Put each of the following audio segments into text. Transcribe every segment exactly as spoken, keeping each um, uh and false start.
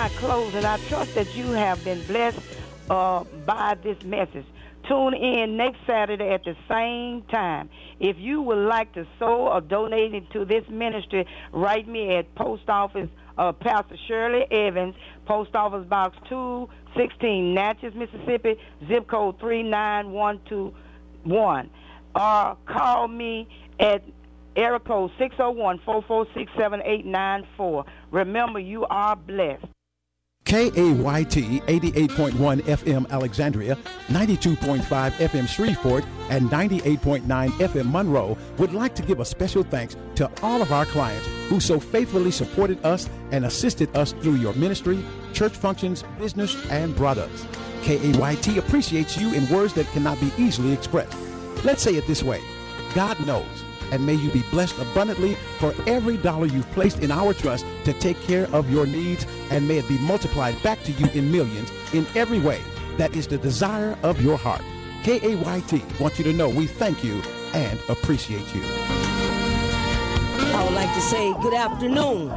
I close, and I trust that you have been blessed uh, by this message. Tune in next Saturday at the same time. If you would like to sow or donate to this ministry, write me at Post Office uh, Pastor Shirley Evans, Post Office Box two sixteen, Natchez, Mississippi, zip code three nine one two one. Or call me at area code six oh one, four four six, seven eight nine four. Remember, you are blessed. K A Y T eighty-eight point one F M Alexandria, ninety-two point five F M Shreveport, and ninety-eight point nine F M Monroe would like to give a special thanks to all of our clients who so faithfully supported us and assisted us through your ministry, church functions, business, and products. K A Y T appreciates you in words that cannot be easily expressed. Let's say it this way: God knows, and may you be blessed abundantly for every dollar you've placed in our trust to take care of your needs, and may it be multiplied back to you in millions in every way that is the desire of your heart. K A Y T wants you to know we thank you and appreciate you. I would like to say good afternoon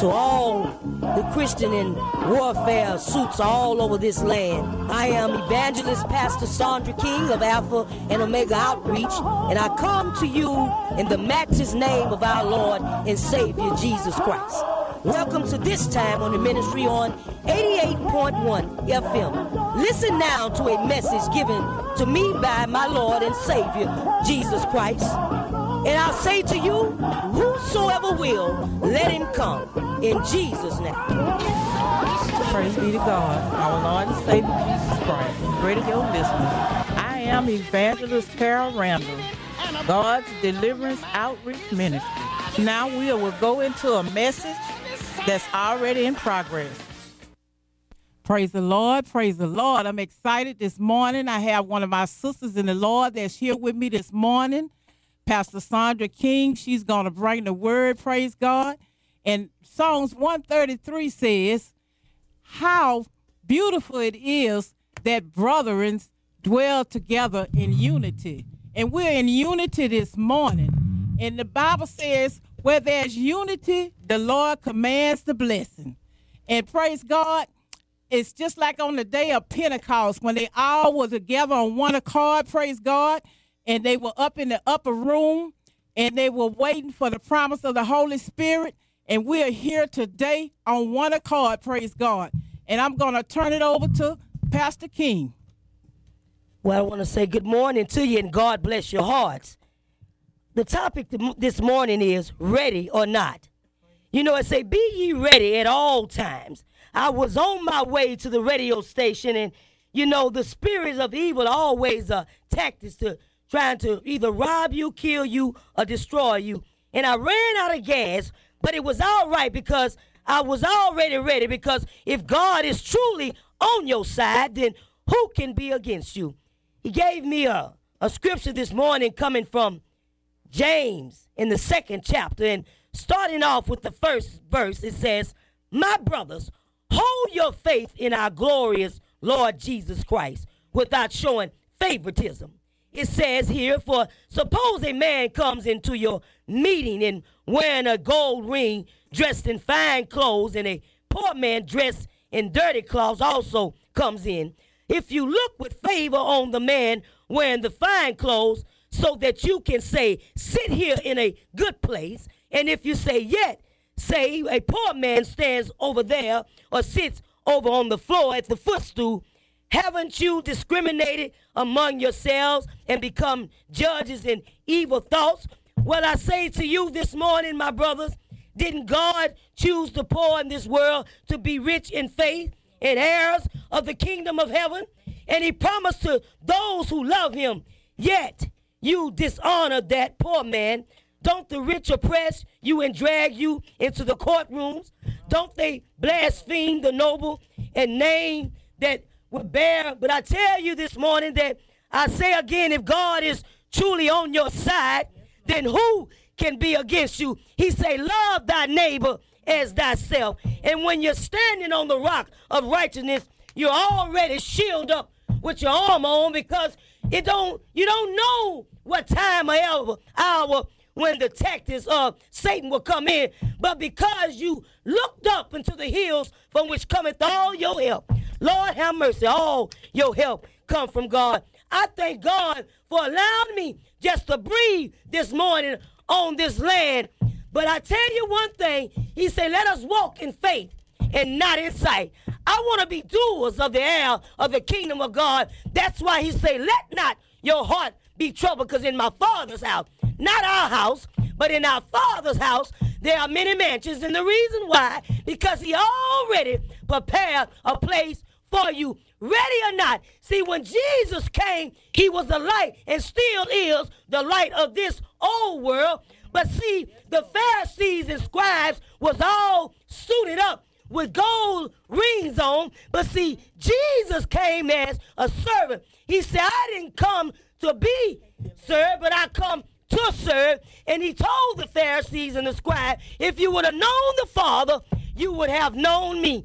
to all the Christian and warfare suits all over this land. I am Evangelist Pastor Sandra King of Alpha and Omega Outreach, and I come to you in the matchless name of our Lord and Savior Jesus Christ. Welcome to This Time on the Ministry on eighty-eight point one F M. Listen now to a message given to me by my Lord and Savior Jesus Christ. And I'll say to you, whosoever will, let him come. In Jesus' name. Praise be to God, our Lord and Savior Jesus Christ. Radio listeners, I am Evangelist Carol Randall, God's Deliverance Outreach Ministry. Now we will go into a message that's already in progress. Praise the Lord, praise the Lord. I'm excited this morning. I have one of my sisters in the Lord that's here with me this morning, Pastor Sandra King. She's going to bring the word, praise God. And Psalms one thirty-three says, how beautiful it is that brethren dwell together in unity. And we're in unity this morning. And the Bible says, where there's unity, the Lord commands the blessing. And praise God, it's just like on the day of Pentecost when they all were together on one accord, praise God. And they were up in the upper room, and they were waiting for the promise of the Holy Spirit. And we are here today on one accord, praise God. And I'm going to turn it over to Pastor King. Well, I want to say good morning to you, and God bless your hearts. The topic this morning is ready or not. You know, I say, be ye ready at all times. I was on my way to the radio station, and, you know, the spirits of evil always are tactics to trying to either rob you, kill you, or destroy you. And I ran out of gas, but it was all right because I was already ready, because if God is truly on your side, then who can be against you? He gave me a, a scripture this morning coming from James in the second chapter. And starting off with the first verse, it says, my brothers, hold your faith in our glorious Lord Jesus Christ without showing favoritism. It says here, for suppose a man comes into your meeting and wearing a gold ring, dressed in fine clothes, and a poor man dressed in dirty clothes also comes in. If you look with favor on the man wearing the fine clothes, so that you can say, sit here in a good place. And if you say, yet, say a poor man stands over there or sits over on the floor at the footstool, haven't you discriminated among yourselves and become judges in evil thoughts? Well, I say to you this morning, my brothers, didn't God choose the poor in this world to be rich in faith and heirs of the kingdom of heaven? And he promised to those who love him, yet you dishonor that poor man. Don't the rich oppress you and drag you into the courtrooms? Don't they blaspheme the noble and name that will bear? But I tell you this morning that I say again, if God is truly on your side, then who can be against you? He say, love thy neighbor as thyself. And when you're standing on the rock of righteousness, you're already shielded up with your armor on, because it don't you don't know what time or hour when the tactics of Satan will come in. But because you looked up into the hills from which cometh all your help. Lord have mercy, all your help come from God. I thank God for allowing me just to breathe this morning on this land. But I tell you one thing, he said, let us walk in faith and not in sight. I want to be doers of the air of the kingdom of God. That's why he said, let not your heart be troubled, because in my Father's house, not our house, but in our Father's house, there are many mansions. And the reason why, because he already prepared a place for you, ready or not. See, when Jesus came, he was the light and still is the light of this old world. But see, the Pharisees and scribes was all suited up with gold rings on. But see, Jesus came as a servant. He said, I didn't come to be served, but I come to serve. And he told the Pharisees and the scribes, if you would have known the Father, you would have known me.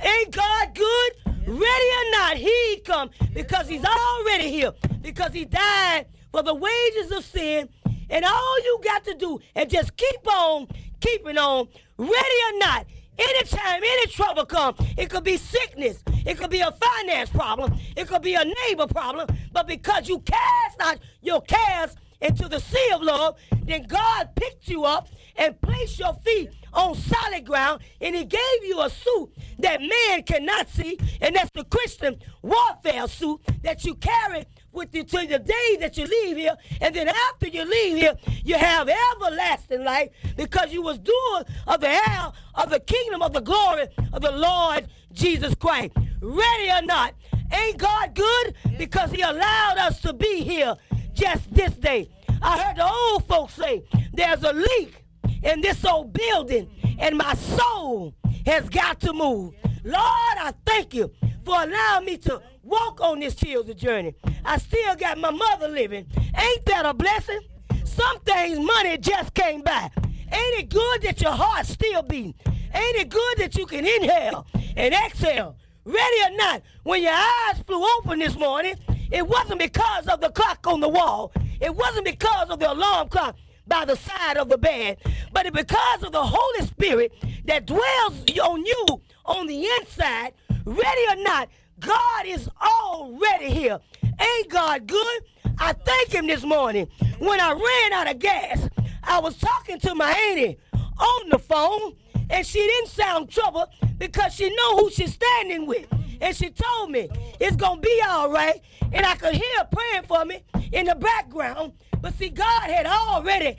Ain't God good? Ready or not, he come, because he's already here, because he died for the wages of sin. And all you got to do is just keep on keeping on, ready or not. Anytime any trouble comes, it could be sickness, it could be a finance problem, it could be a neighbor problem, but because you cast out your cares into the sea of love, then God picked you up and placed your feet on solid ground, and he gave you a suit that man cannot see, and that's the Christian warfare suit that you carry with you till the day that you leave here. And then after you leave here, you have everlasting life, because you was doers of the air of the kingdom of the glory of the Lord Jesus Christ. Ready or not, ain't God good? Because he allowed us to be here just this day. I heard the old folks say, there's a leak in this old building, and my soul has got to move. Lord, I thank you for allowing me to walk on this children's journey. I still got my mother living. Ain't that a blessing? Some things money just can't buy. Ain't it good that your heart's still beating? Ain't it good that you can inhale and exhale? Ready or not, when your eyes flew open this morning, it wasn't because of the clock on the wall. It wasn't because of the alarm clock by the side of the bed, but it's because of the Holy Spirit that dwells on you on the inside. Ready or not, God is already here. Ain't God good? I thank him this morning. When I ran out of gas, I was talking to my auntie on the phone, and she didn't sound troubled because she know who she's standing with. And she told me, it's going to be all right. And I could hear her praying for me in the background. But see, God had already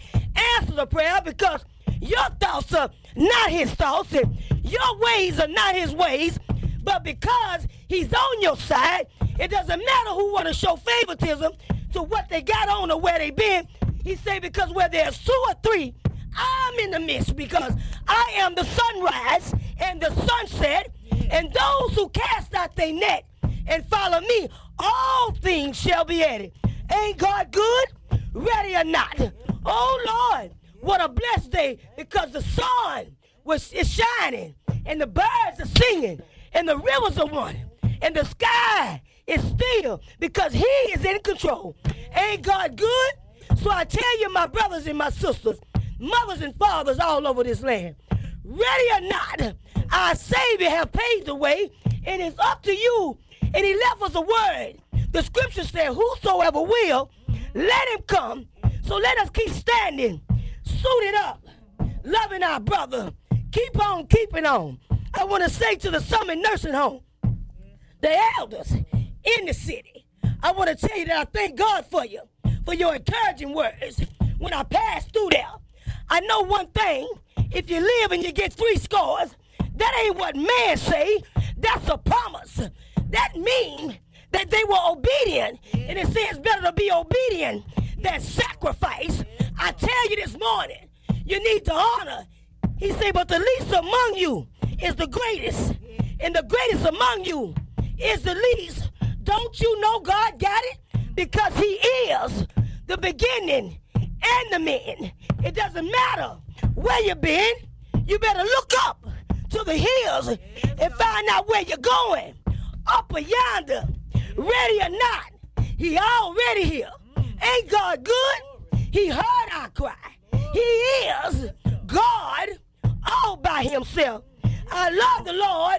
answered the prayer, because your thoughts are not his thoughts and your ways are not his ways. But because he's on your side, it doesn't matter who want to show favoritism to what they got on or where they been. He said, because where there's two or three, I'm in the midst, because I am the sunrise and the sunset. And those who cast out their net and follow me, all things shall be added. Ain't God good? Ready or not? Oh, Lord, what a blessed day, because the sun was, is shining, and the birds are singing, and the rivers are running, and the sky is still, because he is in control. Ain't God good? So I tell you, my brothers and my sisters, mothers and fathers all over this land, ready or not, our Savior have paved the way, and it's up to you. And he left us a word. The scripture said, whosoever will, let him come. So let us keep standing, suited up, loving our brother. Keep on keeping on. I want to say to the Summit Nursing Home, the elders in the city, I want to tell you that I thank God for you, for your encouraging words. When I passed through there, I know one thing. If you live and you get three scores, that ain't what man say. That's a promise. That means that they were obedient. And it says better to be obedient than sacrifice. I tell you this morning, you need to honor. He said, but the least among you is the greatest. And the greatest among you is the least. Don't you know God got it? Because he is the beginning and the end. It doesn't matter where you've been. You better look up to the hills and find out where you're going, up or yonder. Ready or not, he already here. Ain't God good? He heard our cry. He is God all by himself. I love the Lord.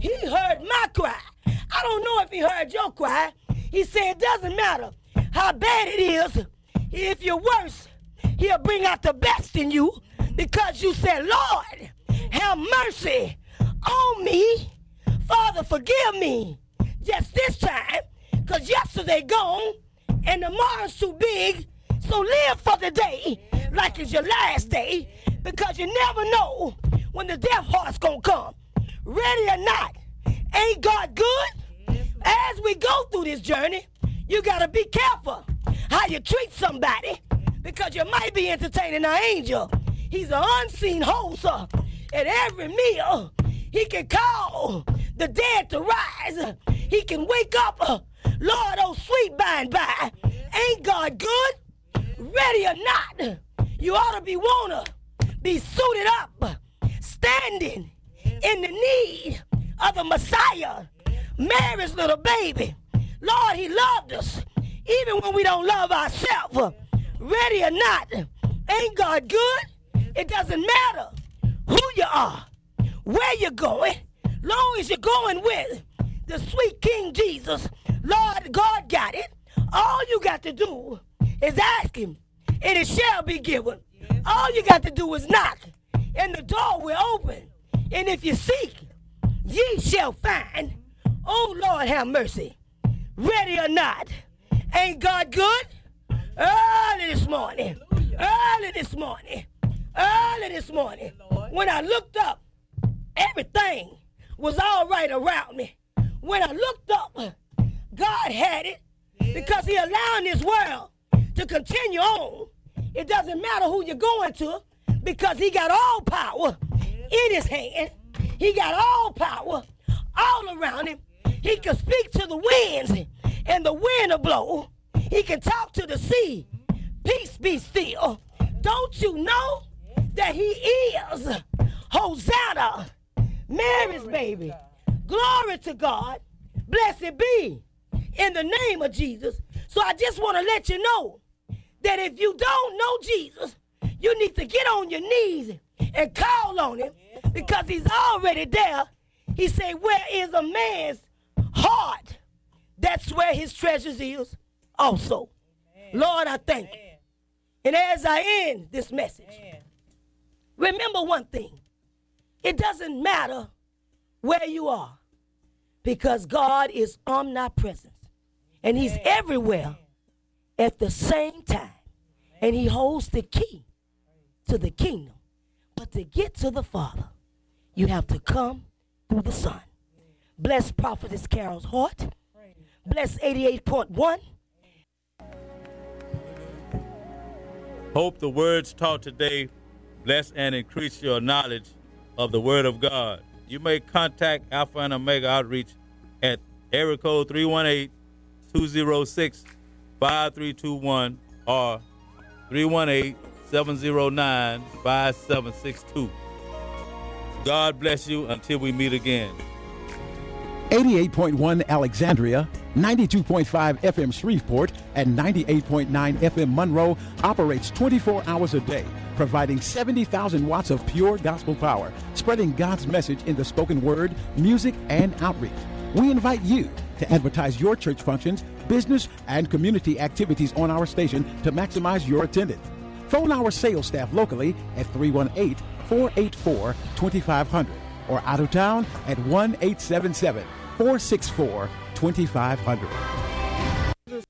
He heard my cry. I don't know if he heard your cry. He said it doesn't matter how bad it is. If you're worse, he'll bring out the best in you, because you said, Lord, have mercy on me. Father, forgive me just this time, because yesterday gone and tomorrow's too big. So live for the day like it's your last day, because you never know when the death heart's going to come. Ready or not, ain't God good? As we go through this journey, you got to be careful how you treat somebody, because you might be entertaining an angel. He's an unseen host. At every meal, he can call the dead to rise. He can wake up, Lord, oh sweet by and by. Ain't God good? Ready or not, you ought to be wanna be suited up, standing in the need of the Messiah, Mary's little baby. Lord, he loved us, even when we don't love ourselves. Ready or not, ain't God good? It doesn't matter who you are, where you're going, long as you're going with the sweet King Jesus. Lord, God got it. All you got to do is ask him, and it shall be given. All you got to do is knock, and the door will open. And if you seek, ye shall find. Oh, Lord, have mercy. Ready or not, ain't God good? Early this morning, early this morning, early this morning, when I looked up, everything was all right around me. When I looked up, God had it, because he allowed this world to continue on. It doesn't matter who you're going to, because he got all power in his hand. He got all power all around him. He can speak to the winds, and the wind will blow. He can talk to the sea, peace be still. Don't you know that he is Hosanna, Mary's baby? Glory to God, blessed be in the name of Jesus. So I just want to let you know that if you don't know Jesus, you need to get on your knees and call on him, because he's already there. He said, where is a man's heart, that's where his treasures is also. Amen. Lord, I thank you. And as I end this message, Amen. Remember one thing. It doesn't matter where you are, because God is omnipresent, and he's Amen. Everywhere at the same time. And he holds the key to the kingdom. But to get to the Father, you have to come through the Son. Bless Prophetess Carol's heart. Bless eighty-eight point one. Hope the words taught today bless and increase your knowledge of the Word of God. You may contact Alpha and Omega Outreach at area code three one eight, two zero six, five three two one or three one eight, seven zero nine, five seven six two. God bless you until we meet again. eighty-eight point one Alexandria, ninety-two point five F M Shreveport, and ninety-eight point nine F M Monroe operates twenty-four hours a day, providing seventy thousand watts of pure gospel power, spreading God's message in the spoken word, music, and outreach. We invite you to advertise your church functions, business, and community activities on our station to maximize your attendance. Phone our sales staff locally at three one eight, four eight four, two five zero zero or out of town at one eight seven seven, four six four, two five zero zero.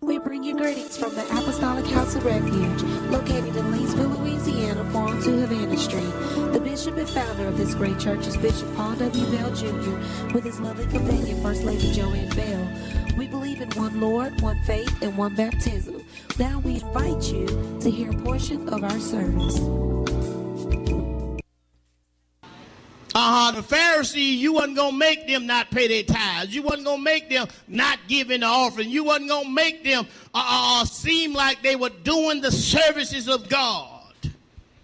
We bring you greetings from the Apostolic House of Refuge, located in Leesville, Louisiana, forum to Havana Street. The bishop and founder of this great church is Bishop Paul W. Bell Junior with his lovely companion, First Lady Joanne Bell. We believe in one Lord, one faith, and one baptism. Now we invite you to hear a portion of our service. Uh-huh, the Pharisees, you wasn't going to make them not pay their tithes. You wasn't going to make them not give in the offering. You wasn't going to make them uh, uh, seem like they were doing the services of God.